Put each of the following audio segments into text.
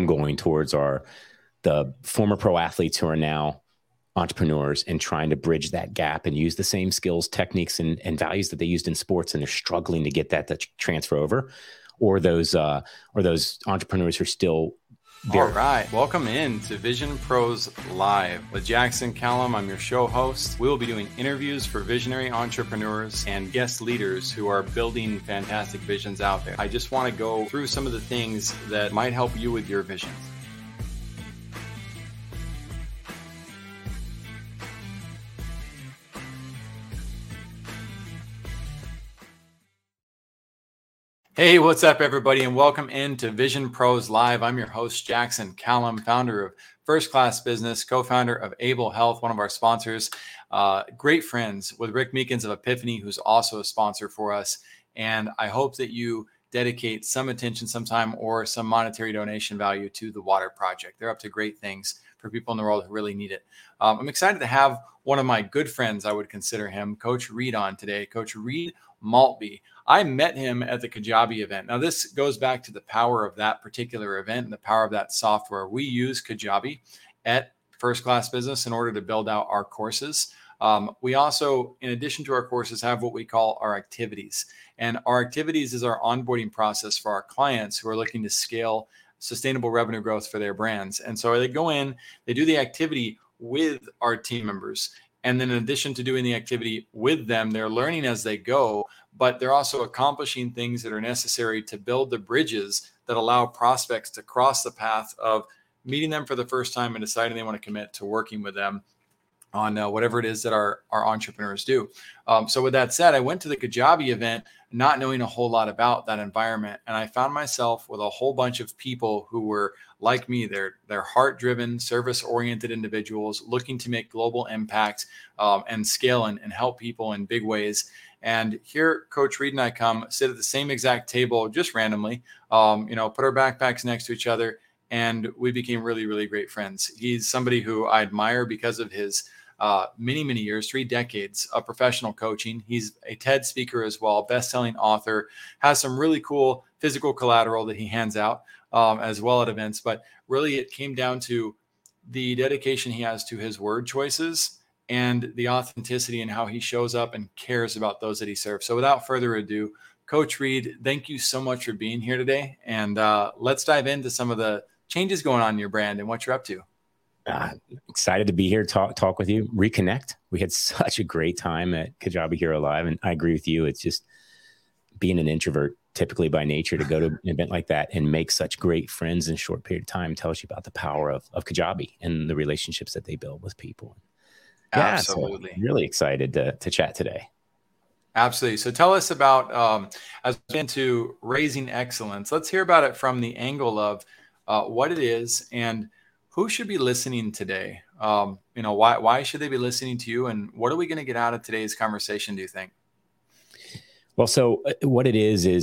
I'm going towards are the former pro athletes who are now entrepreneurs and trying to bridge that gap and use the same skills, techniques, and values that they used in sports, and they're struggling to get that to transfer over, or those entrepreneurs who are still there. All right. Welcome in to Vision Pros Live with Jackson Callum. I'm your show host. We will be doing interviews for visionary entrepreneurs and guest leaders who are building fantastic visions out there. I just want to go through some of the things that might help you with your visions. Hey, what's up, everybody, and welcome into Vision Pros Live. I'm your host, Jackson Callum, founder of First Class Business, co-founder of Able Health, one of our sponsors, great friends with Rick Meekins of Epiphany, who's also a sponsor for us. And I hope that you dedicate some attention sometime or some monetary donation value to the Water Project. They're up to great things for people in the world who really need it. I'm excited to have one of my good friends, I would consider him, Coach Reed, on today. Coach Reed Maltby. I met him at the Kajabi event. Now, this goes back to the power of that particular event and the power of that software. We use Kajabi at First Class Business in order to build out our courses. We also, in addition to our courses, have what we call our activities. And our activities is our onboarding process for our clients who are looking to scale sustainable revenue growth for their brands. And so they go in, they do the activity with our team members. And then in addition to doing the activity with them, they're learning as they go, but they're also accomplishing things that are necessary to build the bridges that allow prospects to cross the path of meeting them for the first time and deciding they want to commit to working with them on whatever it is that our entrepreneurs do. So with that said, I went to the Kajabi event not knowing a whole lot about that environment. And I found myself with a whole bunch of people who were like me. They're heart-driven, service-oriented individuals looking to make global impact and scale and help people in big ways. And here, Coach Reed and I come sit at the same exact table, just randomly, put our backpacks next to each other. And we became really, really great friends. He's somebody who I admire because of his many years, 3 decades of professional coaching. He's a TED speaker as well, best-selling author, has some really cool physical collateral that he hands out as well at events. But really, it came down to the dedication he has to his word choices and the authenticity and how he shows up and cares about those that he serves. So without further ado, Coach Reed, thank you so much for being here today. And let's dive into some of the changes going on in your brand and what you're up to. Excited to be here, talk with you, reconnect. We had such a great time at Kajabi Hero Live, and I agree with you. It's just being an introvert typically by nature to go to an event like that and make such great friends in a short period of time tells you about the power of Kajabi and the relationships that they build with people. Yeah, absolutely. So I'm really excited to chat today. Absolutely. So tell us about, as we've been to raising excellence, let's hear about it from the angle of what it is and who should be listening today? Why should they be listening to you? And what are we going to get out of today's conversation, do you think? Well, so what it is it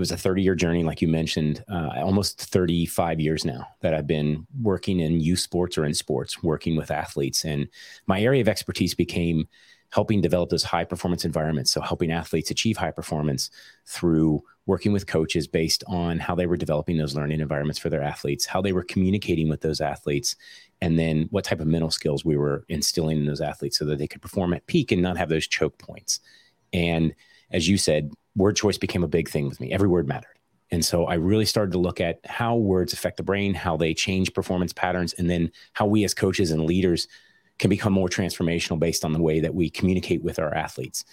was a 30-year journey, like you mentioned, almost 35 years now that I've been working in youth sports or in sports, working with athletes. And my area of expertise became helping develop those high-performance environments, so helping athletes achieve high performance through working with coaches based on how they were developing those learning environments for their athletes, how they were communicating with those athletes, and then what type of mental skills we were instilling in those athletes so that they could perform at peak and not have those choke points. And as you said, word choice became a big thing with me. Every word mattered. And so I really started to look at how words affect the brain, how they change performance patterns, and then how we as coaches and leaders can become more transformational based on the way that we communicate with our athletes.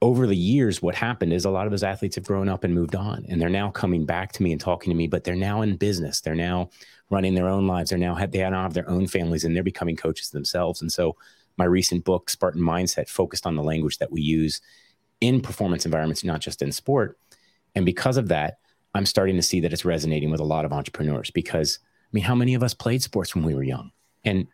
Over the years, what happened is a lot of those athletes have grown up and moved on, and they're now coming back to me and talking to me, but they're now in business. They're now running their own lives. They now have their own families, and they're becoming coaches themselves. And so my recent book, Spartan Mindset, focused on the language that we use in performance environments, not just in sport. And because of that, I'm starting to see that it's resonating with a lot of entrepreneurs because, I mean, how many of us played sports when we were young? And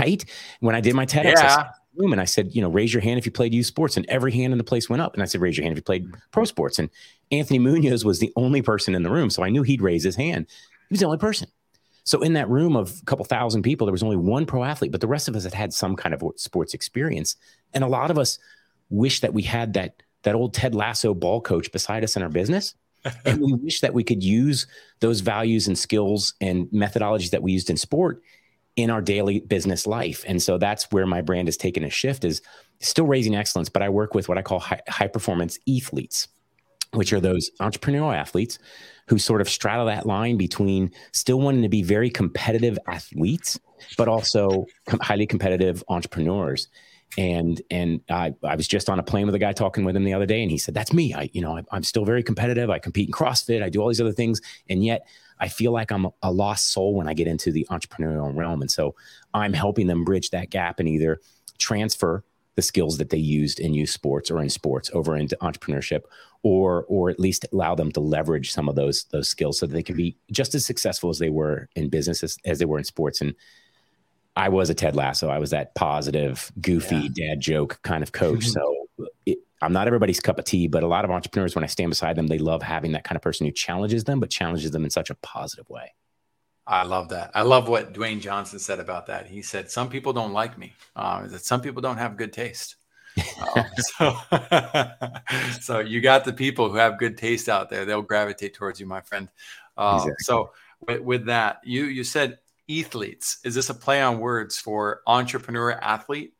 right when I did my TEDx, yeah. And I said, raise your hand if you played youth sports, and every hand in the place went up. And I said, raise your hand if you played pro sports. And Anthony Munoz was the only person in the room, so I knew he'd raise his hand. He was the only person. So in that room of a couple thousand people, there was only one pro athlete, but the rest of us had had some kind of sports experience. And a lot of us wish that we had that old Ted Lasso ball coach beside us in our business And we wish that we could use those values and skills and methodologies that we used in sport in our daily business life. And so that's where my brand has taken a shift, is still raising excellence, but I work with what I call high performance athletes, which are those entrepreneurial athletes who sort of straddle that line between still wanting to be very competitive athletes, but also highly competitive entrepreneurs. And I was just on a plane with a guy talking with him the other day, and he said, that's me. I'm still very competitive. I compete in CrossFit. I do all these other things. And yet I feel like I'm a lost soul when I get into the entrepreneurial realm. And so I'm helping them bridge that gap and either transfer the skills that they used in youth sports or in sports over into entrepreneurship, or at least allow them to leverage some of those skills so that they can be just as successful as they were in business as they were in sports. And I was a Ted Lasso. I was that positive, goofy dad joke kind of coach. So I'm not everybody's cup of tea, but a lot of entrepreneurs, when I stand beside them, they love having that kind of person who challenges them, but challenges them in such a positive way. I love that. I love what Dwayne Johnson said about that. He said, some people don't like me. That some people don't have good taste. So you got the people who have good taste out there. They'll gravitate towards you, my friend. Exactly. So with that, you said athletes. Is this a play on words for entrepreneur athlete?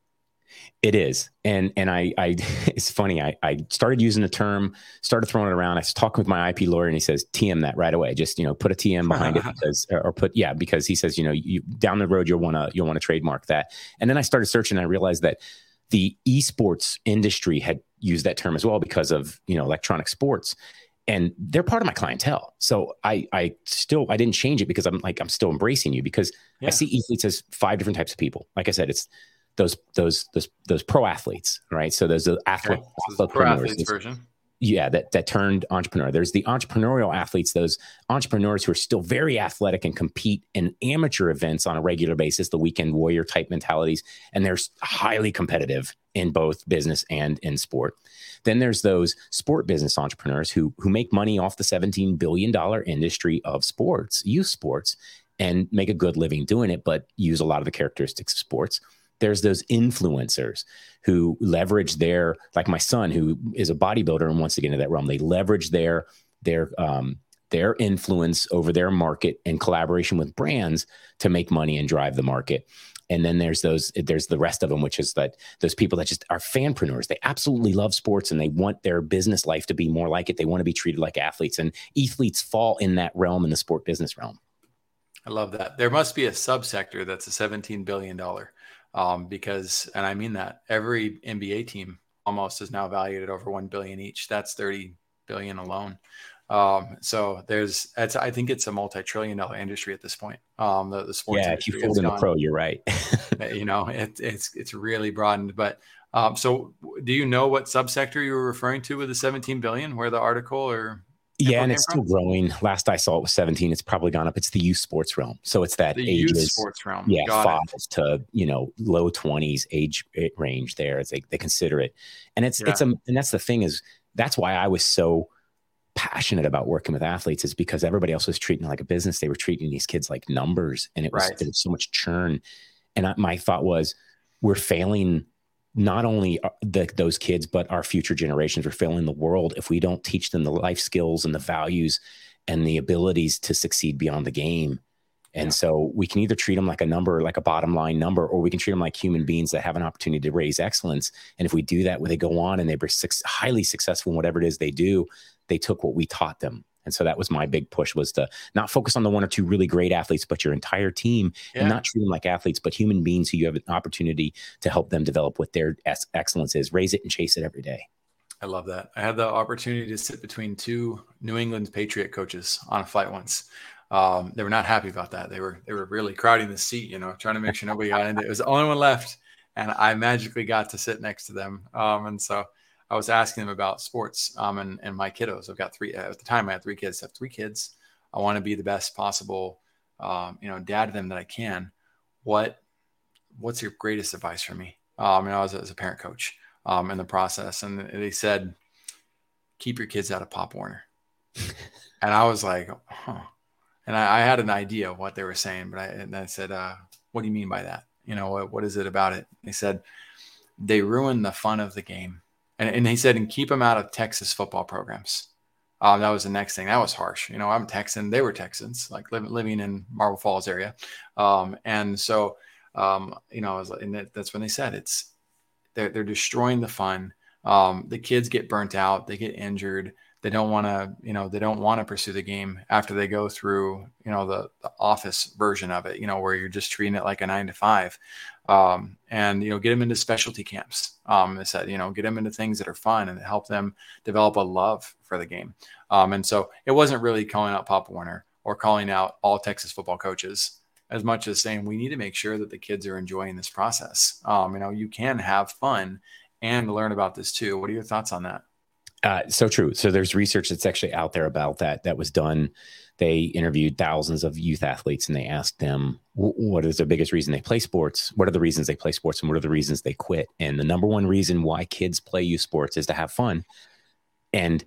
It is. And I it's funny. I started using the term, started throwing it around. I was talking with my IP lawyer and he says, TM that right away. Just, put a TM behind it because he says, you down the road, you'll want to trademark that. And then I started searching and I realized that the esports industry had used that term as well because of, electronic sports. And they're part of my clientele. So I didn't change it because I'm still embracing you because I see athletes as 5 different types of people. Like I said, it's those pro athletes, right? So there's the athlete, pro athletes version. Yeah. That turned entrepreneur. There's the entrepreneurial athletes, those entrepreneurs who are still very athletic and compete in amateur events on a regular basis, the weekend warrior type mentalities. And they're highly competitive in both business and in sport. Then there's those sport business entrepreneurs who make money off the $17 billion industry of sports, youth sports, and make a good living doing it, but use a lot of the characteristics of sports. There's those influencers who leverage their, like my son, who is a bodybuilder and wants to get into that realm. They leverage their influence over their market and collaboration with brands to make money and drive the market. And then there's the rest of them, which is that those people that just are fanpreneurs. They absolutely love sports and they want their business life to be more like it. They want to be treated like athletes, and athletes fall in that realm, in the sport business realm. I love that. There must be a subsector that's a $17 billion. Because, and I mean that, every NBA team almost is now valued at over $1 billion each. That's $30 billion alone. I think it's a multi-trillion dollar industry at this point. The sports industry, if you fold in a pro, you're right. It's really broadened. But so do you know what subsector you were referring to with the 17 billion, where the article or... Yeah, and it's still growing. Last I saw it was 17. It's probably gone up. It's the youth sports realm. So it's that youth sports realm. Yeah, got 5 it. To, low 20s age range there. It's like they consider it. And and that's the thing is, that's why I was so passionate about working with athletes, is because everybody else was treating it like a business. They were treating these kids like numbers, and there was so much churn. And my thought was, we're failing not only those kids, but our future generations. Are failing the world if we don't teach them the life skills and the values and the abilities to succeed beyond the game. And so we can either treat them like a number, like a bottom line number, or we can treat them like human beings that have an opportunity to raise excellence. And if we do that, when they go on and they're highly successful in whatever it is they do, they took what we taught them. And so that was my big push, was to not focus on the 1 or 2 really great athletes, but your entire team, and not treat them like athletes, but human beings who you have an opportunity to help them develop what their excellence is. Raise it and chase it every day. I love that. I had the opportunity to sit between 2 New England Patriot coaches on a flight once. They were not happy about that. They were really crowding the seat, trying to make sure nobody got in. It was the only one left, and I magically got to sit next to them. And so I was asking them about sports and my kiddos. I've got 3 at the time. I had 3 kids. I have 3 kids. I want to be the best possible, dad to them that I can. What's your greatest advice for me? I was a parent coach in the process, and they said, keep your kids out of Pop Warner. And I was like, huh. And I had an idea of what they were saying, but I said, what do you mean by that? What is it about it? They said, they ruin the fun of the game. And he said, and keep them out of Texas football programs. That was the next thing. That was harsh. You know, I'm Texan. They were Texans, like living in Marble Falls area. And so, you know, I was, and that's when they said it's, they're destroying the fun. The kids get burnt out. They get injured. They don't want to, you know, they don't want to pursue the game after they go through, you know, the office version of it, you know, where you're just treating it like a 9-to-5. And, you know, get them into specialty camps. I said, you know, get them into things that are fun and help them develop a love for the game. And so it wasn't really calling out Pop Warner or calling out all Texas football coaches as much as saying, we need to make sure that the kids are enjoying this process. You know, you can have fun and learn about this too. What are your thoughts on that? So true. So there's research that's actually out there about that. That was done. They interviewed thousands of youth athletes and they asked them, what is the biggest reason they play sports? What are the reasons they play sports? And what are the reasons they quit? And the number one reason why kids play youth sports is to have fun. And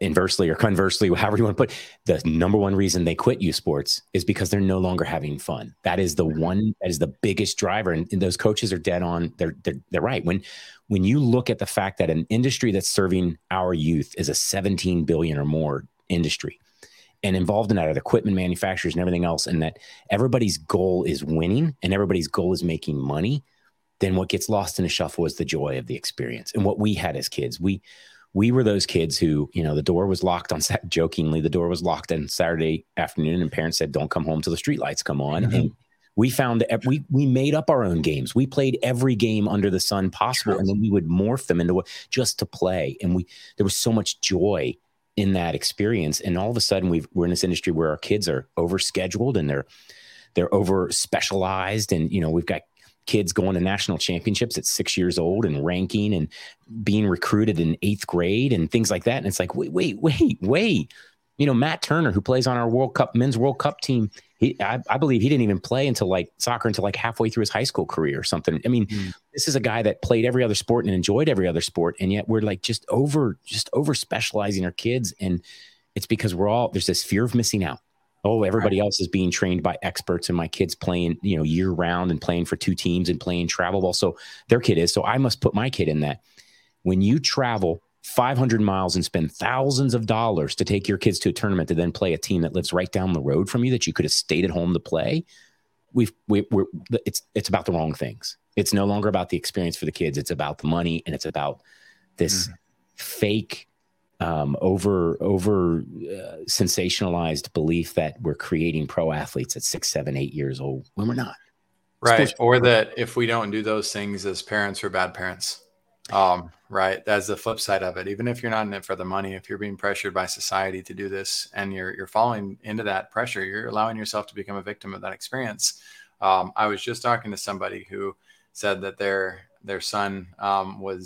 inversely or conversely, however you want to put it, the number one reason they quit youth sports is because they're no longer having fun. That is the one, that is the biggest driver. And those coaches are dead on. They're right. When you look at the fact that an industry that's serving our youth is a $17 billion or more industry, and involved in that are the equipment manufacturers and everything else, and that everybody's goal is winning and everybody's goal is making money, then what gets lost in the shuffle is the joy of the experience. And what we had as kids, we were those kids who, you know, the door was locked on, jokingly, the door was locked on Saturday afternoon and parents said, don't come home till the streetlights come on. Mm-hmm. And we found that we made up our own games. We played every game under the sun possible. Sure. And then we would morph them into what, just to play. And there was so much joy in that experience. And all of a sudden we're in this industry where our kids are overscheduled and they're over specialized. And, you know, we've got kids going to national championships at 6 years old and ranking and being recruited in 8th grade and things like that. And it's like, wait, you know, Matt Turner, who plays on our men's World Cup team. I believe he didn't even play until halfway through his high school career or something. I mean, This is a guy that played every other sport and enjoyed every other sport. And yet we're like just over specializing our kids. And it's because there's this fear of missing out. Oh, everybody else is being trained by experts and my kid's playing, you know, year round and playing for two teams and playing travel ball. So their kid is, so I must put my kid in that. When you travel 500 miles and spend thousands of dollars to take your kids to a tournament to then play a team that lives right down the road from you that you could have stayed at home to play, it's about the wrong things. It's no longer about the experience for the kids. It's about the money and it's about this fake sensationalized belief that we're creating pro athletes at 6, 7, 8 years old when we're not. Right. Or that if we don't do those things as parents, we're bad parents. Right. That's the flip side of it. Even if you're not in it for the money, if you're being pressured by society to do this and you're falling into that pressure, you're allowing yourself to become a victim of that experience. I was just talking to somebody who said that their son, had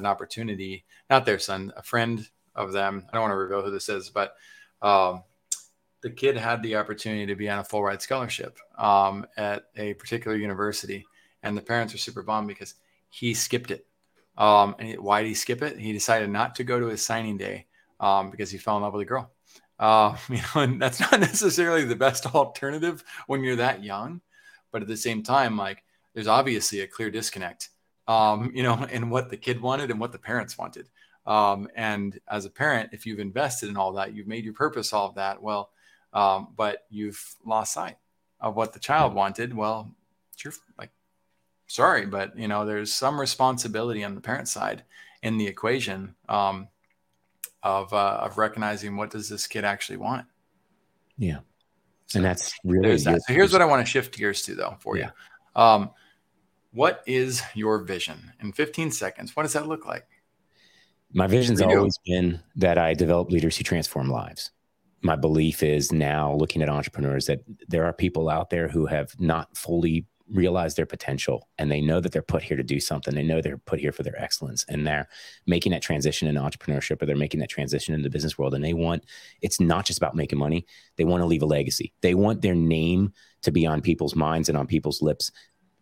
an opportunity, not their son, a friend of them. I don't want to reveal who this is, but the kid had the opportunity to be on a full ride scholarship at a particular university. And the parents were super bummed because he skipped it. And why did he skip it? He decided not to go to his signing day because he fell in love with a girl. You know, and that's not necessarily the best alternative when you're that young. But at the same time, like, there's obviously a clear disconnect you know, and what the kid wanted and what the parents wanted. And as a parent, if you've invested in all that, you've made your purpose, all of that. Well, but you've lost sight of what the child wanted. Well, it's your, like, sorry, but you know, there's some responsibility on the parent side in the equation, of recognizing what does this kid actually want? Yeah. And that's really, that. So here's what I want to shift gears to though, for you. What is your vision in 15 seconds? What does that look like? My vision's always been that I develop leaders who transform lives. My belief is now, looking at entrepreneurs, that there are people out there who have not fully realized their potential, and they know that they're put here to do something. They know they're put here for their excellence, and they're making that transition into entrepreneurship, or they're making that transition into the business world. And they want, it's not just about making money. They want to leave a legacy. They want their name to be on people's minds and on people's lips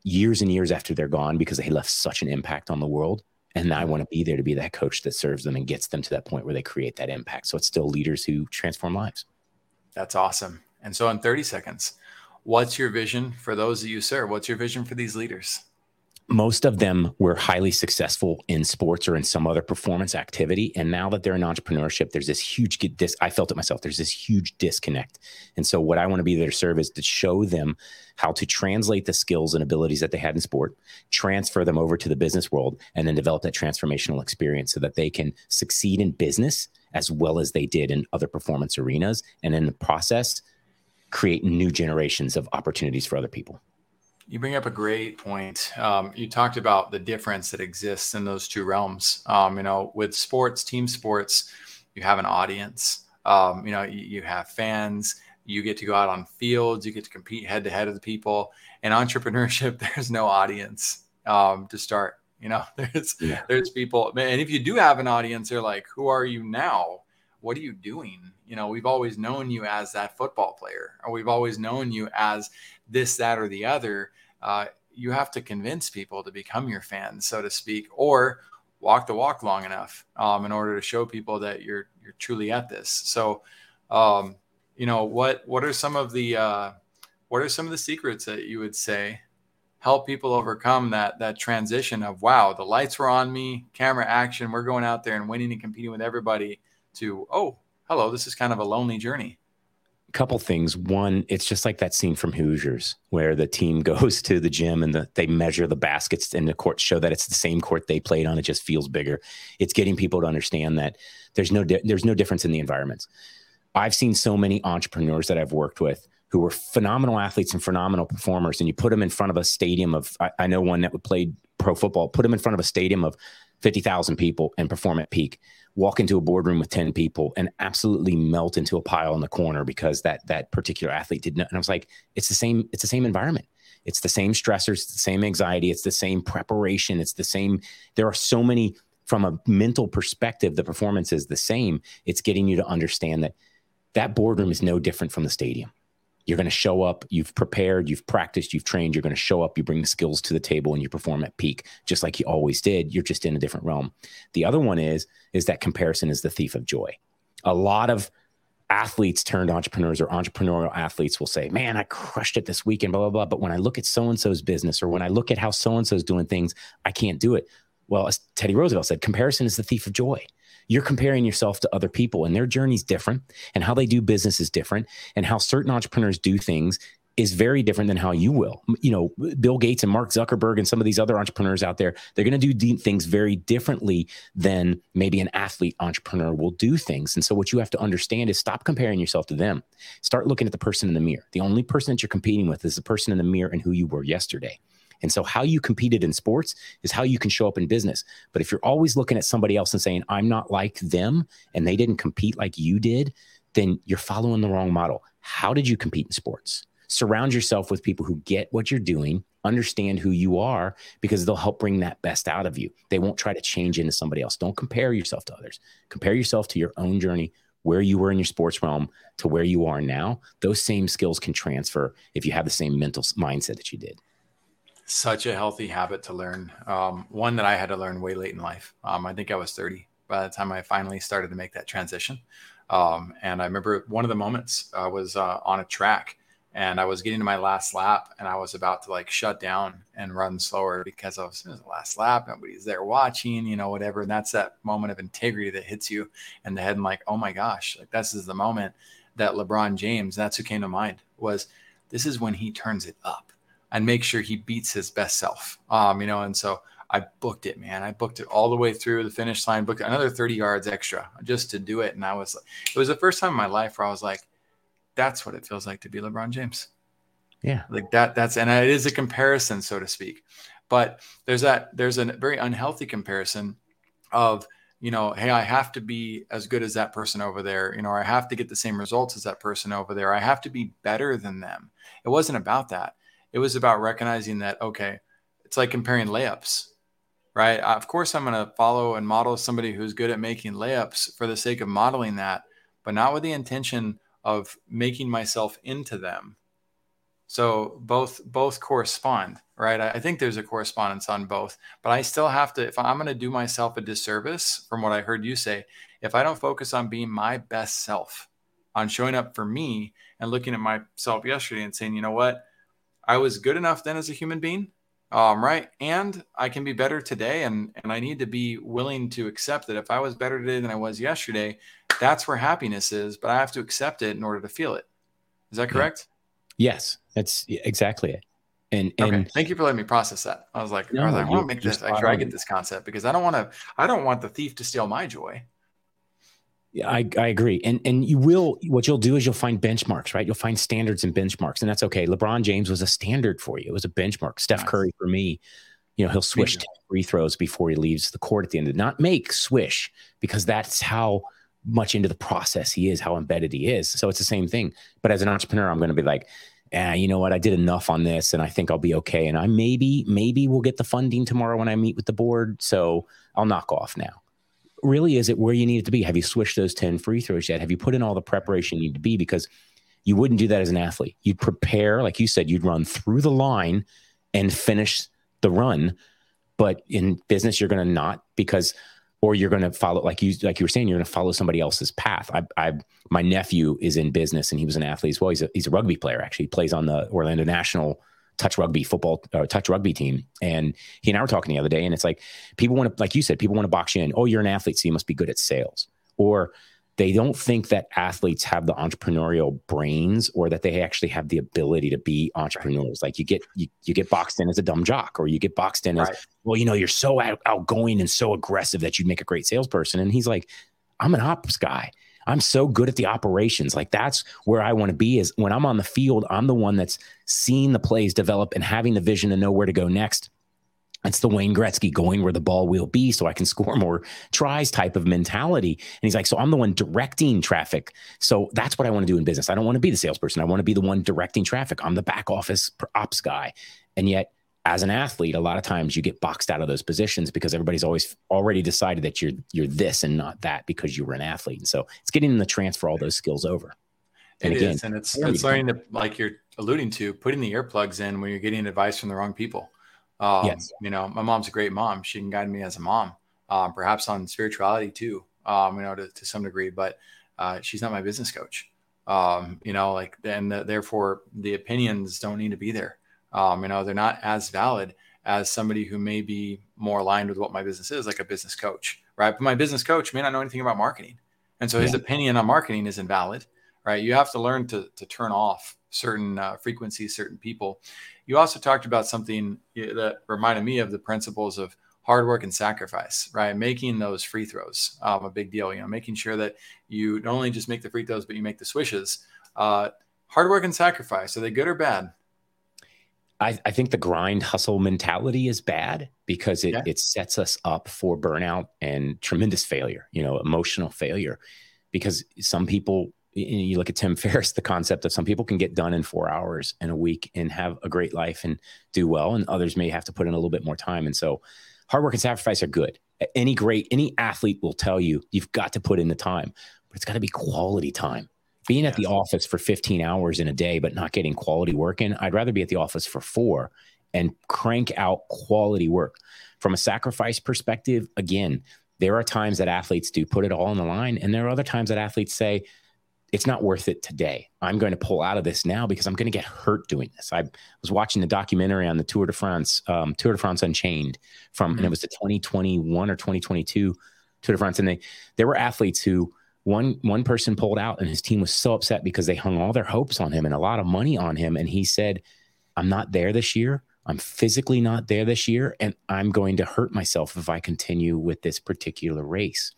years and years after they're gone, because they left such an impact on the world. And I want to be there to be that coach that serves them and gets them to that point where they create that impact. So it's still leaders who transform lives. That's awesome. And so in 30 seconds, what's your vision for those that you serve? What's your vision for these leaders? most of them were highly successful in sports or in some other performance activity. And now that they're in entrepreneurship, there's this huge, I felt it myself, there's this huge disconnect. And so what I want to be there to serve is to show them how to translate the skills and abilities that they had in sport, transfer them over to the business world, and then develop that transformational experience so that they can succeed in business as well as they did in other performance arenas. And in the process, create new generations of opportunities for other people. You bring up a great point. You talked about the difference that exists in those two realms. With sports, team sports, you have an audience. You have fans. You get to go out on fields. You get to compete head to head with people. In entrepreneurship, there's no audience to start. There's people, and if you do have an audience, they're like, "Who are you now? What are you doing?" We've always known you as that football player, or we've always known you as this, that, or the other. You have to convince people to become your fans, so to speak, or walk the walk long enough in order to show people that you're truly at this. So, what are some of the secrets that you would say help people overcome that transition of, wow, the lights were on me, camera action, we're going out there and winning and competing with everybody, to, oh, hello, this is kind of a lonely journey? A couple things. One, it's just like that scene from Hoosiers where the team goes to the gym and they measure the baskets and the courts show that it's the same court they played on. It just feels bigger. It's getting people to understand that there's no difference in the environments. I've seen so many entrepreneurs that I've worked with who were phenomenal athletes and phenomenal performers, and you put them in front of a stadium of, I know one that played pro football, put them in front of a stadium of 50,000 people and perform at peak. Walk into a boardroom with 10 people and absolutely melt into a pile in the corner because that particular athlete did not. And I was like, it's the same environment. It's the same stressors, it's the same anxiety, it's the same preparation, it's the same. There are so many, from a mental perspective, the performance is the same. It's getting you to understand that boardroom is no different from the stadium. You're going to show up, you've prepared, you've practiced, you've trained, you're going to show up, you bring the skills to the table, and you perform at peak, just like you always did. You're just in a different realm. The other one is that comparison is the thief of joy. A lot of athletes turned entrepreneurs or entrepreneurial athletes will say, man, I crushed it this weekend, blah, blah, blah. But when I look at so-and-so's business, or when I look at how so-and-so's doing things, I can't do it. Well, as Teddy Roosevelt said, comparison is the thief of joy. You're comparing yourself to other people, and their journey's different, and how they do business is different, and how certain entrepreneurs do things is very different than how you will. Bill Gates and Mark Zuckerberg and some of these other entrepreneurs out there, they're going to do things very differently than maybe an athlete entrepreneur will do things. And so what you have to understand is stop comparing yourself to them. Start looking at the person in the mirror. The only person that you're competing with is the person in the mirror and who you were yesterday. And so how you competed in sports is how you can show up in business. But if you're always looking at somebody else and saying, I'm not like them and they didn't compete like you did, then you're following the wrong model. How did you compete in sports? Surround yourself with people who get what you're doing, understand who you are, because they'll help bring that best out of you. They won't try to change into somebody else. Don't compare yourself to others. Compare yourself to your own journey, where you were in your sports realm to where you are now. Those same skills can transfer if you have the same mental mindset that you did. Such a healthy habit to learn. One that I had to learn way late in life. I think I was 30 by the time I finally started to make that transition. And I remember one of the moments I was on a track and I was getting to my last lap and I was about to shut down and run slower because it was the last lap. Nobody's there watching, whatever. And that's that moment of integrity that hits you in the head. And oh my gosh, this is the moment that LeBron James, that's who came to mind, was this is when he turns it up and make sure he beats his best self. And so I booked it, man. I booked it all the way through the finish line, booked another 30 yards extra just to do it. And I was like, it was the first time in my life where I was like, that's what it feels like to be LeBron James. Yeah. And it is a comparison, so to speak, but there's a very unhealthy comparison of, hey, I have to be as good as that person over there. Or I have to get the same results as that person over there. I have to be better than them. It wasn't about that. It was about recognizing that, okay, it's like comparing layups, right? Of course, I'm going to follow and model somebody who's good at making layups for the sake of modeling that, but not with the intention of making myself into them. So both correspond, right? I think there's a correspondence on both, but I still have to, if I'm going to do myself a disservice from what I heard you say, if I don't focus on being my best self, on showing up for me and looking at myself yesterday and saying, you know what? I was good enough then as a human being Right. And I can be better today. And I need to be willing to accept that if I was better today than I was yesterday, that's where happiness is, but I have to accept it in order to feel it. Is that correct? Yeah. Yes, that's exactly it. And okay. Thank you for letting me process that. I was like, I want to make this, I try to get this concept because I don't want the thief to steal my joy. Yeah, I agree. And you will, what you'll do is you'll find benchmarks, right? You'll find standards and benchmarks, and that's okay. LeBron James was a standard for you. It was a benchmark. Steph Curry for me, he'll swish 10 free throws before he leaves the court at the end of the, not make, swish, because that's how much into the process he is, how embedded he is. So it's the same thing. But as an entrepreneur, I'm going to be like, you know what? I did enough on this and I think I'll be okay. And I maybe we'll get the funding tomorrow when I meet with the board. So I'll knock off now. Really, is it where you need it to be? Have you swished those 10 free throws yet? Have you put in all the preparation you need to be? Because you wouldn't do that as an athlete. You'd prepare, like you said, you'd run through the line and finish the run. But in business, you're going to not, because, or you're going to follow, like you were saying, you're going to follow somebody else's path. My nephew is in business and he was an athlete as well. He's a rugby player, actually. He plays on the Orlando National touch rugby team. And he and I were talking the other day, and it's like, people want to, like you said, people want to box you in. Oh, you're an athlete, so you must be good at sales. Or they don't think that athletes have the entrepreneurial brains, or that they actually have the ability to be entrepreneurs. Like you get boxed in as a dumb jock, or you get boxed in as, well, you're so outgoing and so aggressive that you'd make a great salesperson. And he's like, I'm an ops guy. I'm so good at the operations. Like, that's where I want to be, is when I'm on the field, I'm the one that's seeing the plays develop and having the vision to know where to go next. That's the Wayne Gretzky, going where the ball will be so I can score more tries type of mentality. And he's like, so I'm the one directing traffic. So that's what I want to do in business. I don't want to be the salesperson. I want to be the one directing traffic. I'm the back office ops guy. And yet, as an athlete, a lot of times you get boxed out of those positions because everybody's always already decided that you're this and not that because you were an athlete. And so it's getting them to transfer all those skills over. And it again, is. And it's learning to, like you're alluding to, putting the earplugs in when you're getting advice from the wrong people. Yes. My mom's a great mom. She can guide me as a mom, perhaps on spirituality too, to some degree, but she's not my business coach. Therefore the opinions don't need to be there. They're not as valid as somebody who may be more aligned with what my business is, like a business coach, right? But my business coach may not know anything about marketing. And so his opinion on marketing is invalid, right? You have to learn to turn off certain frequencies, certain people. You also talked about something that reminded me of the principles of hard work and sacrifice, right? Making those free throws, a big deal, making sure that you not only just make the free throws, but you make the swishes. Hard work and sacrifice, are they good or bad? I think the grind hustle mentality is bad because it sets us up for burnout and tremendous failure, emotional failure, because some people, you look at Tim Ferriss, the concept of some people can get done in 4 hours in a week and have a great life and do well. And others may have to put in a little bit more time. And so hard work and sacrifice are good. Any athlete will tell you, you've got to put in the time, but it's got to be quality time. Being at the office for 15 hours in a day, but not getting quality work in, I'd rather be at the office for 4 and crank out quality work. From a sacrifice perspective, again, there are times that athletes do put it all on the line. And there are other times that athletes say, it's not worth it today. I'm going to pull out of this now because I'm going to get hurt doing this. I was watching the documentary on the Tour de France Unchained and it was the 2021 or 2022 Tour de France. And there were athletes who, One person pulled out, and his team was so upset because they hung all their hopes on him and a lot of money on him. And he said, I'm not there this year. I'm physically not there this year. And I'm going to hurt myself if I continue with this particular race.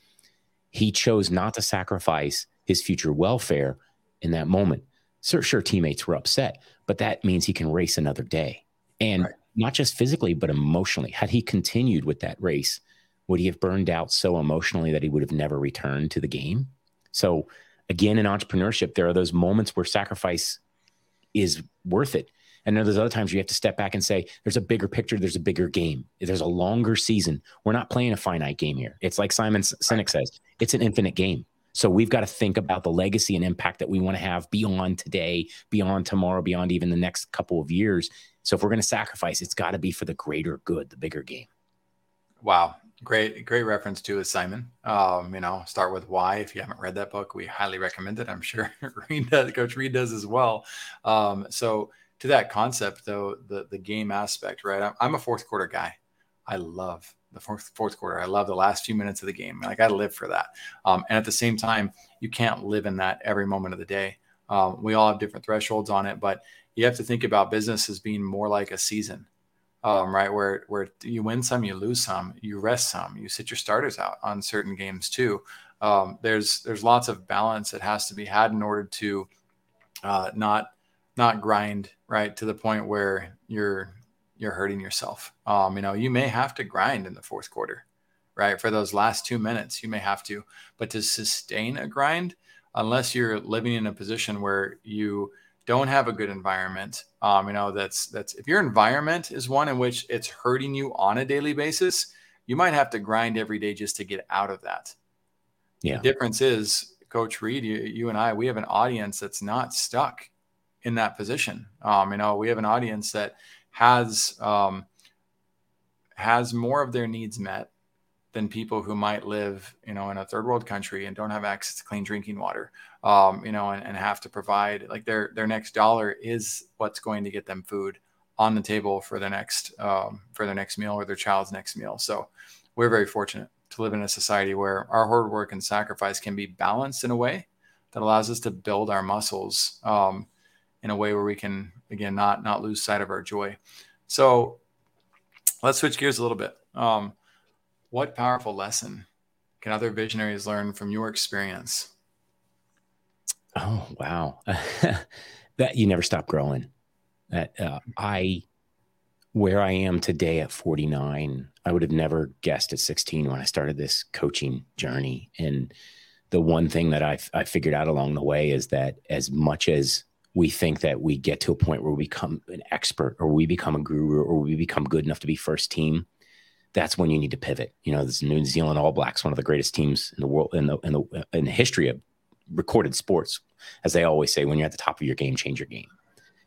He chose not to sacrifice his future welfare in that moment. Sure, teammates were upset, but that means he can race another day. And not just physically, but emotionally. Had he continued with that race, would he have burned out so emotionally that he would have never returned to the game? So again, in entrepreneurship, there are those moments where sacrifice is worth it. And then there's other times you have to step back and say, there's a bigger picture. There's a bigger game. There's a longer season. We're not playing a finite game here. It's like Simon Sinek says, it's an infinite game. So we've got to think about the legacy and impact that we want to have beyond today, beyond tomorrow, beyond even the next couple of years. So if we're going to sacrifice, it's got to be for the greater good, the bigger game. Wow. Great reference to is Simon. Start with Why. If you haven't read that book, we highly recommend it. I'm sure Coach Reed does as well. So to that concept, though, the game aspect, right? I'm a fourth quarter guy. I love the fourth quarter. I love the last few minutes of the game. Like, I live for that. And at the same time, you can't live in that every moment of the day. We all have different thresholds on it, but you have to think about business as being more like a season, right? Where you win some, you lose some, you rest some, you sit your starters out on certain games too. There's lots of balance that has to be had in order to not grind, right, to the point where you're hurting yourself. You may have to grind in the fourth quarter, right? For those last 2 minutes, you may have to, but to sustain a grind, unless you're living in a position where you don't have a good environment, that's if your environment is one in which it's hurting you on a daily basis, you might have to grind every day just to get out of that. Yeah. The difference is, Coach Reed, you and I, we have an audience that's not stuck in that position. We have an audience that has more of their needs met than people who might live, in a third world country and don't have access to clean drinking water, and have to provide, like, their next dollar is what's going to get them food on the table for their next meal or their child's next meal. So we're very fortunate to live in a society where our hard work and sacrifice can be balanced in a way that allows us to build our muscles in a way where we can, again, not lose sight of our joy. So let's switch gears a little bit. What powerful lesson can other visionaries learn from your experience? Oh, wow. That you never stop growing. That where I am today at 49, I would have never guessed at 16 when I started this coaching journey. And the one thing that I figured out along the way is that as much as we think that we get to a point where we become an expert or we become a guru or we become good enough to be first team, that's when you need to pivot. This New Zealand All Blacks, one of the greatest teams in the world, in the history of recorded sports, as they always say, when you're at the top of your game, change your game.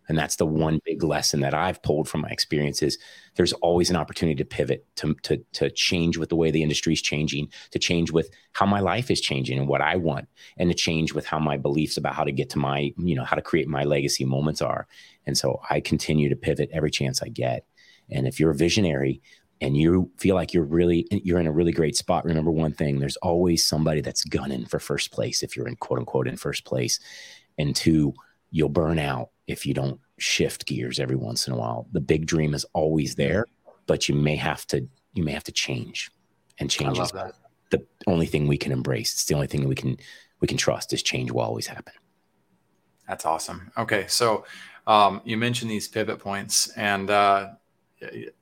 And that's the one big lesson that I've pulled from my experiences. There's always an opportunity to pivot, to change with the way the industry is changing, to change with how my life is changing and what I want, and to change with how my beliefs about how to get to my, how to create my legacy moments are. And so I continue to pivot every chance I get. And if you're a visionary, and you feel like you're in a really great spot, remember one thing: there's always somebody that's gunning for first place if you're in, quote unquote, in first place. And two, you'll burn out if you don't shift gears every once in a while. The big dream is always there, but you may have to change, and change is the only thing we can embrace. It's the only thing we can trust, is change will always happen. That's awesome. Okay. So you mentioned these pivot points, and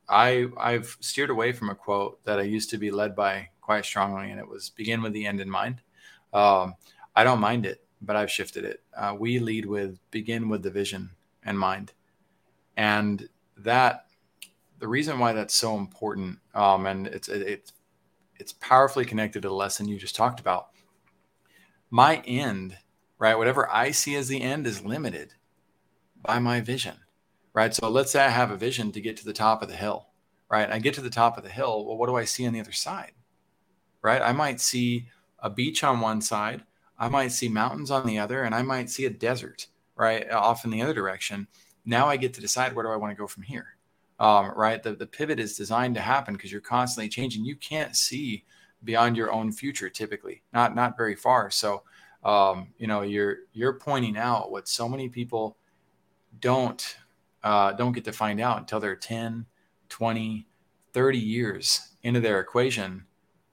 I've steered away from a quote that I used to be led by quite strongly, and it was begin with the end in mind. I don't mind it, but I've shifted it. We lead with begin with the vision in mind. And the reason why that's so important, and it's powerfully connected to the lesson you just talked about. My end, right? Whatever I see as the end is limited by my vision. Right. So let's say I have a vision to get to the top of the hill. Right. I get to the top of the hill. Well, what do I see on the other side? Right. I might see a beach on one side. I might see mountains on the other, and I might see a desert, right, off in the other direction. Now I get to decide, where do I want to go from here? Right. The pivot is designed to happen because you're constantly changing. You can't see beyond your own future, typically, not very far. So, you're pointing out what so many people don't get to find out until they're 10, 20, 30 years into their equation.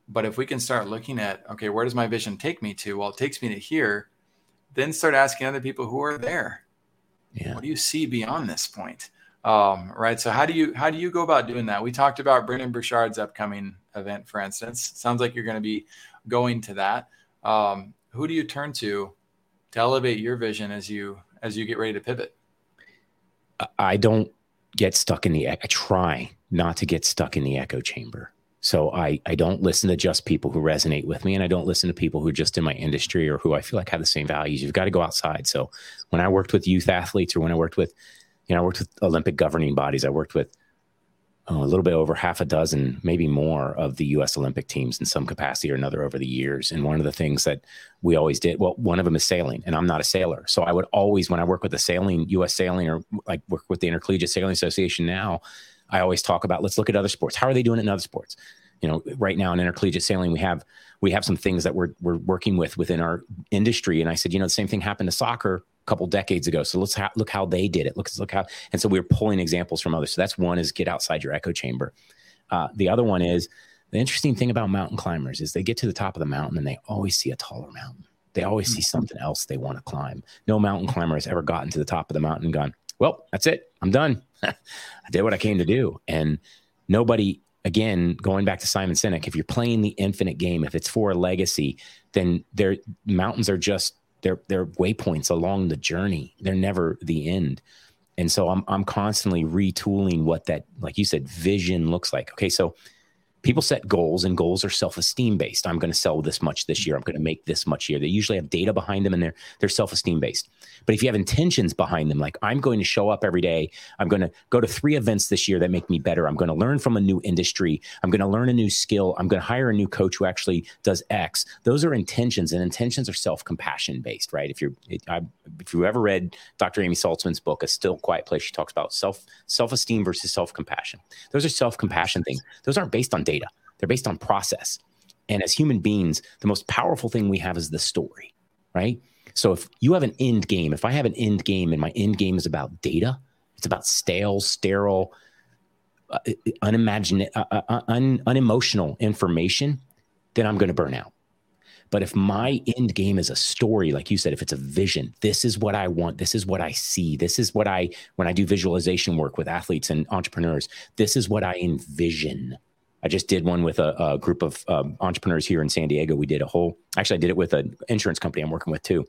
But if we can start looking at, okay, where does my vision take me to? Well, it takes me to here. Then start asking other people who are there. Yeah. What do you see beyond this point? Right. So how do you go about doing that? We talked about Brendan Burchard's upcoming event, for instance. Sounds like you're going to be going to that. Who do you turn to elevate your vision as you get ready to pivot? I don't get stuck in I try not to get stuck in the echo chamber. So I don't listen to just people who resonate with me, and I don't listen to people who are just in my industry or who I feel like have the same values. You've got to go outside. So when I worked with youth athletes, or when I worked with Olympic governing bodies, I worked with a little bit over half a dozen, maybe more, of the U.S. Olympic teams in some capacity or another over the years. And one of the things that we always did, well, one of them is sailing, and I'm not a sailor. So I would always, when I work with the sailing, U.S. sailing, or like work with the Intercollegiate Sailing Association now, I always talk about, let's look at other sports. How are they doing it in other sports? You know, right now in intercollegiate sailing, we have some things that we're working with within our industry. And I said, you know, the same thing happened to soccer a couple decades ago. So let's look how they did it. Look how, and so we were pulling examples from others. So that's one, is get outside your echo chamber. The other one is, the interesting thing about mountain climbers is they get to the top of the mountain and they always see a taller mountain. They always see something else they want to climb. No mountain climber has ever gotten to the top of the mountain and gone, well, that's it, I'm done. I did what I came to do. And nobody, again, going back to Simon Sinek, if you're playing the infinite game, if it's for a legacy, then mountains are just they're waypoints along the journey. They're never the end. And so I'm constantly retooling what that, like you said, vision looks like. Okay, so people set goals, and goals are self-esteem based. I'm going to sell this much this year. I'm going to make this much year. They usually have data behind them, and they're self-esteem based. But if you have intentions behind them, like I'm going to show up every day, I'm going to go to 3 events this year that make me better, I'm going to learn from a new industry, I'm going to learn a new skill, I'm going to hire a new coach who actually does X. Those are intentions, and intentions are self-compassion based, right? If you ever read Dr. Amy Saltzman's book, A Still Quiet Place, she talks about self-esteem versus self-compassion. Those are self-compassion things. Those aren't based on data. They're based on process. And as human beings, the most powerful thing we have is the story, right? So if you have an end game, if I have an end game and my end game is about data, it's about stale, sterile, unemotional information, then I'm going to burn out. But if my end game is a story, like you said, if it's a vision, this is what I want, this is what I see, this is what I, when I do visualization work with athletes and entrepreneurs, this is what I envision. I just did one with a group of entrepreneurs here in San Diego. I did it with an insurance company I'm working with too,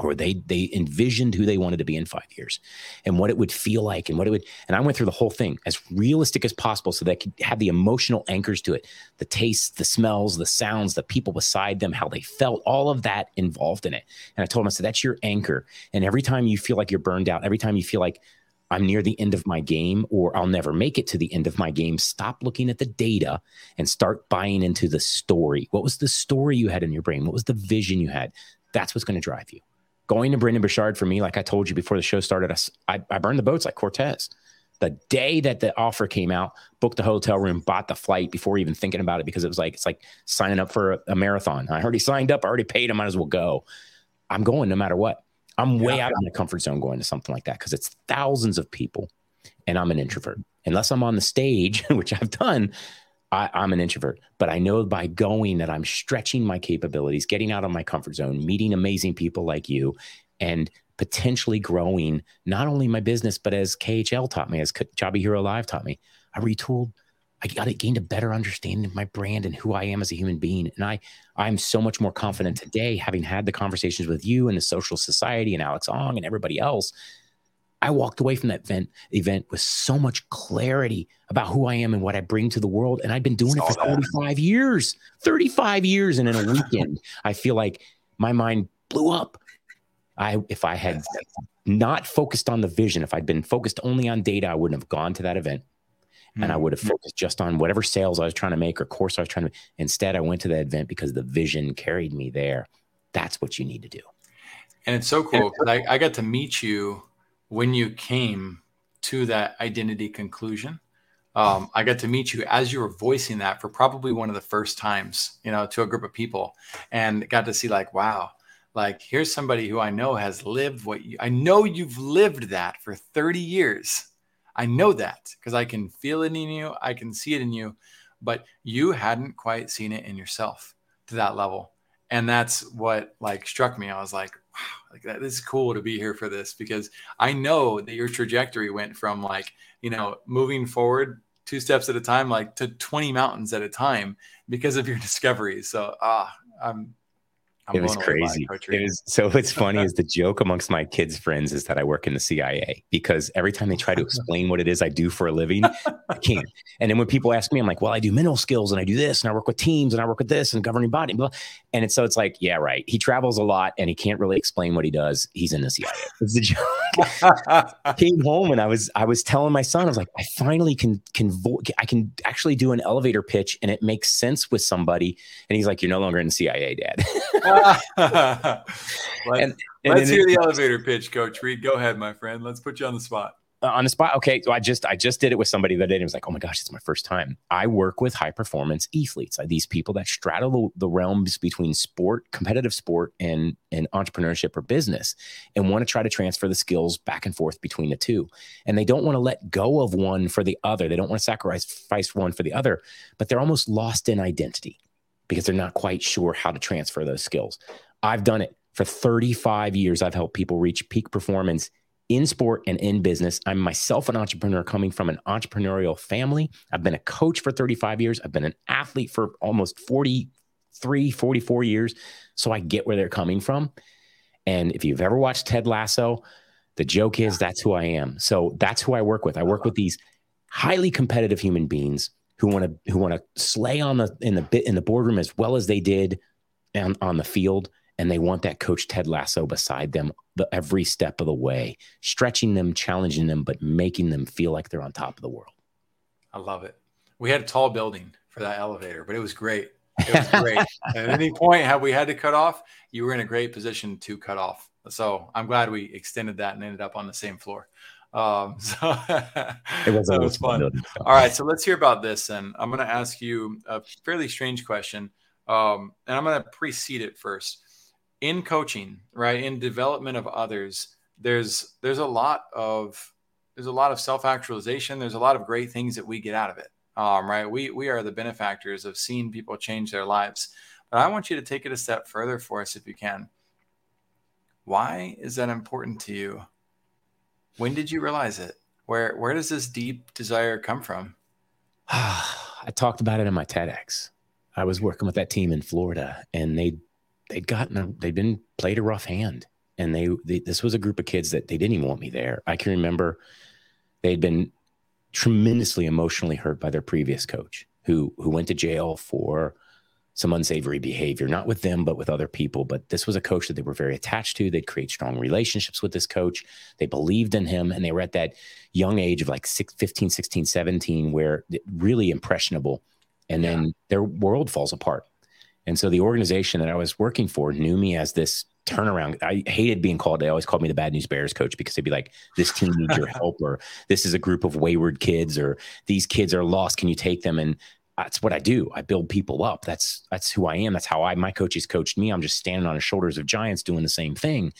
where they envisioned who they wanted to be in 5 years and what it would feel like and what it would, and I went through the whole thing as realistic as possible so they could have the emotional anchors to it, the tastes, the smells, the sounds, the people beside them, how they felt, all of that involved in it. And I told them, I said, that's your anchor. And every time you feel like you're burned out, every time you feel like I'm near the end of my game, or I'll never make it to the end of my game, stop looking at the data and start buying into the story. What was the story you had in your brain? What was the vision you had? That's what's going to drive you. Going to Brendan Burchard for me, like I told you before the show started, I burned the boats like Cortez. The day that the offer came out, booked the hotel room, bought the flight before even thinking about it, because it was like, it's like signing up for a marathon. I already signed up, I already paid, I might as well go. I'm going no matter what. I'm way out of my comfort zone going to something like that, because it's thousands of people and I'm an introvert. Unless I'm on the stage, which I've done, I'm an introvert. But I know by going that I'm stretching my capabilities, getting out of my comfort zone, meeting amazing people like you, and potentially growing not only my business, but as KHL taught me, as Kajabi Hero Live taught me, I retooled. I gained a better understanding of my brand and who I am as a human being. And I'm so much more confident today, having had the conversations with you and the Social Society and Alex Ong and everybody else. I walked away from that event with so much clarity about who I am and what I bring to the world. And I've been doing it for 35 years. And in a weekend, I feel like my mind blew up. If I had not focused on the vision, if I'd been focused only on data, I wouldn't have gone to that event. And I would have focused just on whatever sales I was trying to make or course I was trying to make. Instead, I went to that event because the vision carried me there. That's what you need to do. And it's so cool, because I got to meet you when you came to that identity conclusion. I got to meet you as you were voicing that for probably one of the first times, you know, to a group of people, and got to see like, wow, like here's somebody who I know has lived I know you've lived that for 30 years. I know that because I can feel it in you. I can see it in you, but you hadn't quite seen it in yourself to that level. And that's what like struck me. I was like, wow, like that is cool to be here for this, because I know that your trajectory went from like, you know, moving forward 2 steps at a time, like to 20 mountains at a time because of your discoveries. So, it was crazy. It was so. What's funny is the joke amongst my kids' friends is that I work in the CIA, because every time they try to explain what it is I do for a living, I can't. And then when people ask me, I'm like, "Well, I do mental skills, and I do this, and I work with teams, and I work with this, and governing body." And it's like, yeah, right. He travels a lot, and he can't really explain what he does. He's in the CIA. It's the joke. came home and I was telling my son, I was like, I finally can actually do an elevator pitch and it makes sense with somebody. And he's like, you're no longer in the CIA, Dad. Let's hear the elevator pitch, Coach Reed. Go ahead, my friend. Let's put you on the spot. Okay, so I just did it with somebody the other day and it was like, oh my gosh, it's my first time. I work with high performance athletes, these people that straddle the realms between sport, competitive sport, and entrepreneurship or business, and want to try to transfer the skills back and forth between the two. And they don't want to let go of one for the other. They don't want to sacrifice one for the other, but they're almost lost in identity because they're not quite sure how to transfer those skills. I've done it for 35 years. I've helped people reach peak performance in sport and in business. I'm myself an entrepreneur coming from an entrepreneurial family. I've been a coach for 35 years. I've been an athlete for almost 43, 44 years. So I get where they're coming from. And if you've ever watched Ted Lasso, the joke is that's who I am. So that's who I work with. I work with these highly competitive human beings who want to slay on in the boardroom as well as they did on the field. And they want that coach Ted Lasso beside them every step of the way, stretching them, challenging them, but making them feel like they're on top of the world. I love it. We had a tall building for that elevator, but it was great. It was great. At any point, had we had to cut off, you were in a great position to cut off. So I'm glad we extended that and ended up on the same floor. It was fun. Building. All right. So let's hear about this. And I'm going to ask you a fairly strange question. And I'm going to precede it first. In coaching, right, in development of others, there's a lot of self-actualization. There's a lot of great things that we get out of it, right? We are the benefactors of seeing people change their lives. But I want you to take it a step further for us if you can. Why is that important to you? When did you realize it? Where does this deep desire come from? I talked about it in my TEDx. I was working with that team in Florida, and they'd been played a rough hand, and this was a group of kids that they didn't even want me there. I can remember they'd been tremendously emotionally hurt by their previous coach who went to jail for some unsavory behavior, not with them, but with other people. But this was a coach that they were very attached to. They'd create strong relationships with this coach. They believed in him, and they were at that young age of like 15, 16, 17, where really impressionable. And then their world falls apart. And so the organization that I was working for knew me as this turnaround. I hated being called. They always called me the Bad News Bears coach because they'd be like, this team needs your help, or this is a group of wayward kids, or these kids are lost. Can you take them? And that's what I do. I build people up. That's who I am. That's how my coaches coached me. I'm just standing on the shoulders of giants doing the same thing.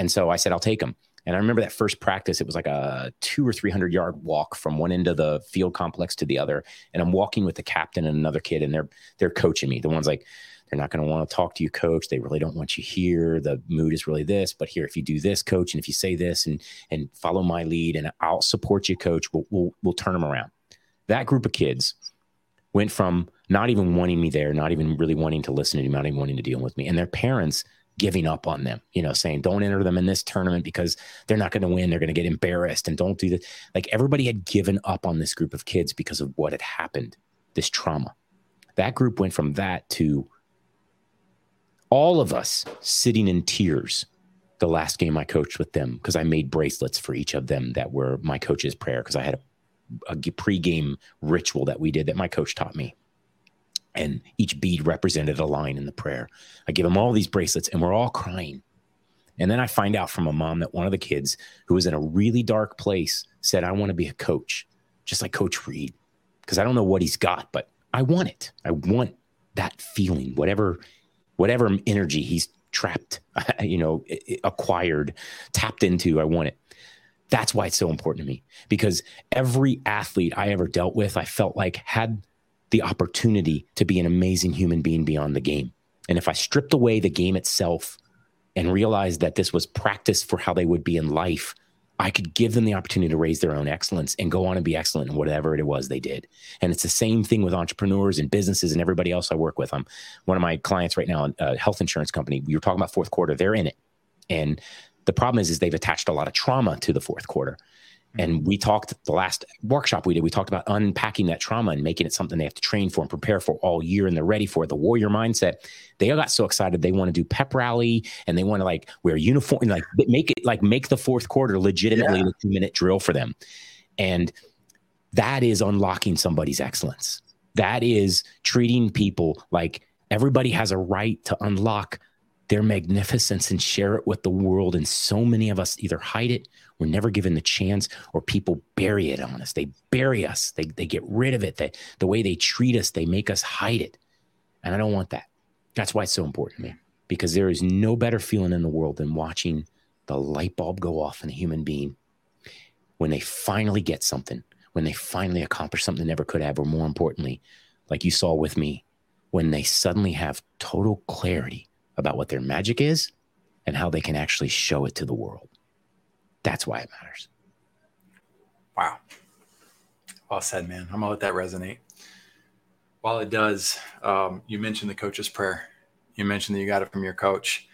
And so I said, I'll take them. And I remember that first practice, it was like a 200 or 300 yard walk from one end of the field complex to the other. And I'm walking with the captain and another kid, and they're coaching me. The one's like, they're not going to want to talk to you, coach. They really don't want you here. The mood is really this, but here, if you do this, coach, and if you say this and follow my lead, and I'll support you, coach, we'll turn them around. That group of kids went from not even wanting me there, not even really wanting to listen to me, not even wanting to deal with me. And their parents giving up on them, saying, don't enter them in this tournament because they're not going to win. They're going to get embarrassed, and don't do this. Like, everybody had given up on this group of kids because of what had happened, this trauma. That group went from that to all of us sitting in tears the last game I coached with them, because I made bracelets for each of them that were my coach's prayer, because I had a pregame ritual that we did that my coach taught me. And each bead represented a line in the prayer. I give them all these bracelets, and we're all crying. And then I find out from a mom that one of the kids, who was in a really dark place, said, I want to be a coach, just like Coach Reed, because I don't know what he's got, but I want it. I want that feeling, whatever energy he's trapped, acquired, tapped into, I want it. That's why it's so important to me, because every athlete I ever dealt with, I felt like had the opportunity to be an amazing human being beyond the game. And if I stripped away the game itself and realized that this was practice for how they would be in life, I could give them the opportunity to raise their own excellence and go on and be excellent in whatever it was they did. And it's the same thing with entrepreneurs and businesses and everybody else I work with. I'm one of my clients right now, a health insurance company. We were talking about fourth quarter, they're in it. And the problem is they've attached a lot of trauma to the fourth quarter. And we talked the last workshop we did, we talked about unpacking that trauma and making it something they have to train for and prepare for all year. And they're ready for it. The warrior mindset. They all got so excited. They want to do pep rally and they want to like wear uniform and like make it like make the fourth quarter legitimately a 2-minute drill for them. And that is unlocking somebody's excellence. That is treating people like everybody has a right to unlock their magnificence and share it with the world. And so many of us either hide it, we're never given the chance, or people bury it on us. They bury us. They get rid of it. The way they treat us, they make us hide it. And I don't want that. That's why it's so important to me, because there is no better feeling in the world than watching the light bulb go off in a human being when they finally get something, when they finally accomplish something they never could have, or more importantly, like you saw with me, when they suddenly have total clarity about what their magic is and how they can actually show it to the world. That's why it matters. Wow. Well said, man. I'm gonna let that resonate. While it does, you mentioned the coach's prayer. You mentioned that you got it from your coach.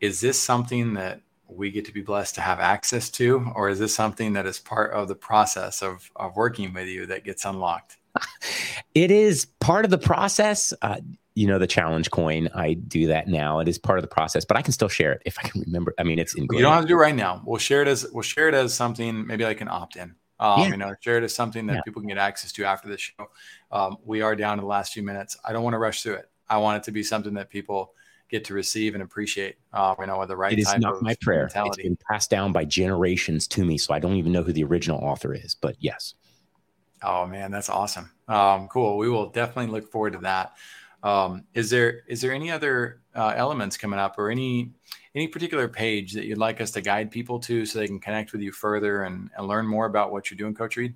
Is this something that we get to be blessed to have access to, or is this something that is part of the process of working with you that gets unlocked? It is part of the process. You know, the challenge coin, I do that now. It is part of the process, but I can still share it if I can remember. I mean, it's in. You don't have to do it right now. We'll share it as something, maybe like an opt-in. You know, share it as something that people can get access to after this show. We are down to the last few minutes. I don't want to rush through it. I want it to be something that people get to receive and appreciate. You know, the right. It is not my prayer. Mentality. It's been passed down by generations to me, so I don't even know who the original author is. But yes. Oh man, that's awesome. Cool. We will definitely look forward to that. Is there any other elements coming up, or any particular page that you'd like us to guide people to so they can connect with you further and learn more about what you're doing, Coach Reed?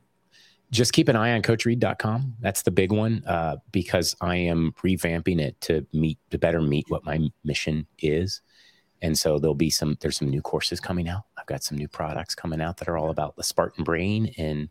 Just keep an eye on coachreed.com. That's the big one, because I am revamping it to better meet what my mission is. And so there's some new courses coming out. I've got some new products coming out that are all about the Spartan brain and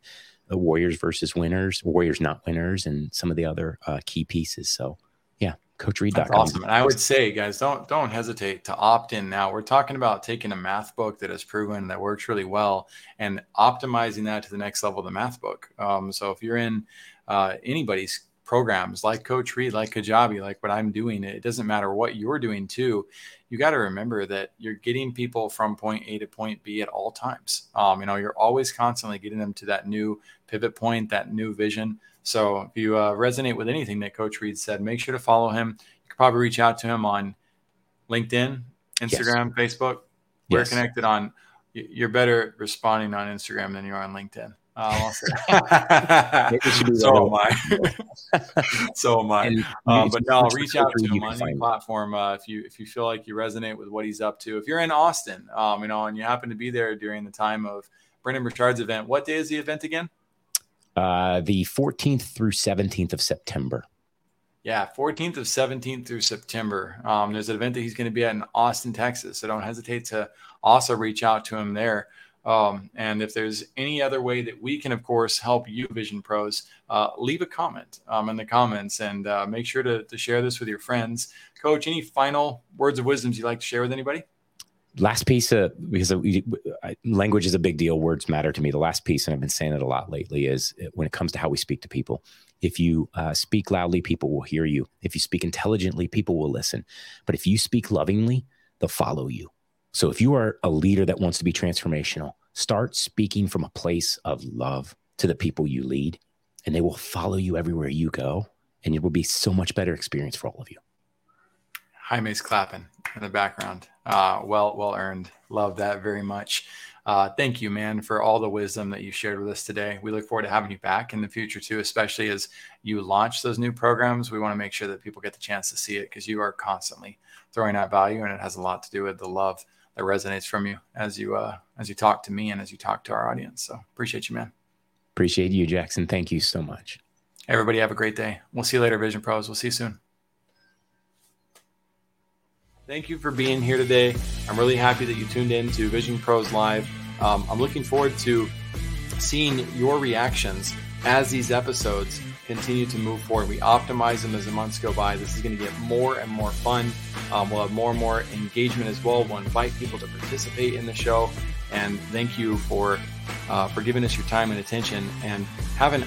the warriors versus winners, warriors not winners, and some of the other key pieces. So yeah, coachreed.com. Awesome. And I would say, guys, don't hesitate to opt in now. We're talking about taking a math book that is proven that works really well and optimizing that to the next level of the math book. So if you're in anybody's programs like Coach Reed, like Kajabi, like what I'm doing, it doesn't matter what you're doing too. You got to remember that you're getting people from point A to point B at all times. You know, you're always constantly getting them to that new pivot point, that new vision. So if you resonate with anything that Coach Reed said, make sure to follow him. You can probably reach out to him on LinkedIn, Instagram, Facebook. We're connected on. You're better at responding on Instagram than you are on LinkedIn. So am I. But no, reach out to him on any platform if you feel like you resonate with what he's up to. If you're in Austin, you know, and you happen to be there during the time of Brendan Burchard's event, what day is the event again? The 14th through 17th of September. Yeah, 14th of 17th through September. There's an event that he's going to be at in Austin, Texas. So don't hesitate to also reach out to him there. And if there's any other way that we can, of course, help you Vision Pros, leave a comment in the comments and make sure to share this with your friends. Coach, any final words of wisdom you'd like to share with anybody? Last piece, because language is a big deal. Words matter to me. The last piece, and I've been saying it a lot lately, is when it comes to how we speak to people. If you speak loudly, people will hear you. If you speak intelligently, people will listen. But if you speak lovingly, they'll follow you. So if you are a leader that wants to be transformational, start speaking from a place of love to the people you lead, and they will follow you everywhere you go, and it will be so much better experience for all of you. Jaime's clapping in the background. Well earned. Love that very much. Thank you, man, for all the wisdom that you shared with us today. We look forward to having you back in the future too, especially as you launch those new programs. We want to make sure that people get the chance to see it, because you are constantly throwing out value, and it has a lot to do with the love that resonates from you as you talk to me and as you talk to our audience. So appreciate you, man. Appreciate you, Jackson. Thank you so much. Everybody have a great day. We'll see you later, Vision Pros. We'll see you soon. Thank you for being here today. I'm really happy that you tuned in to Vision Pros Live. I'm looking forward to seeing your reactions as these episodes continue to move forward. We optimize them as the months go by. This is going to get more and more fun. We'll have more and more engagement as well. We'll invite people to participate in the show. And thank you for for giving us your time and attention, and have an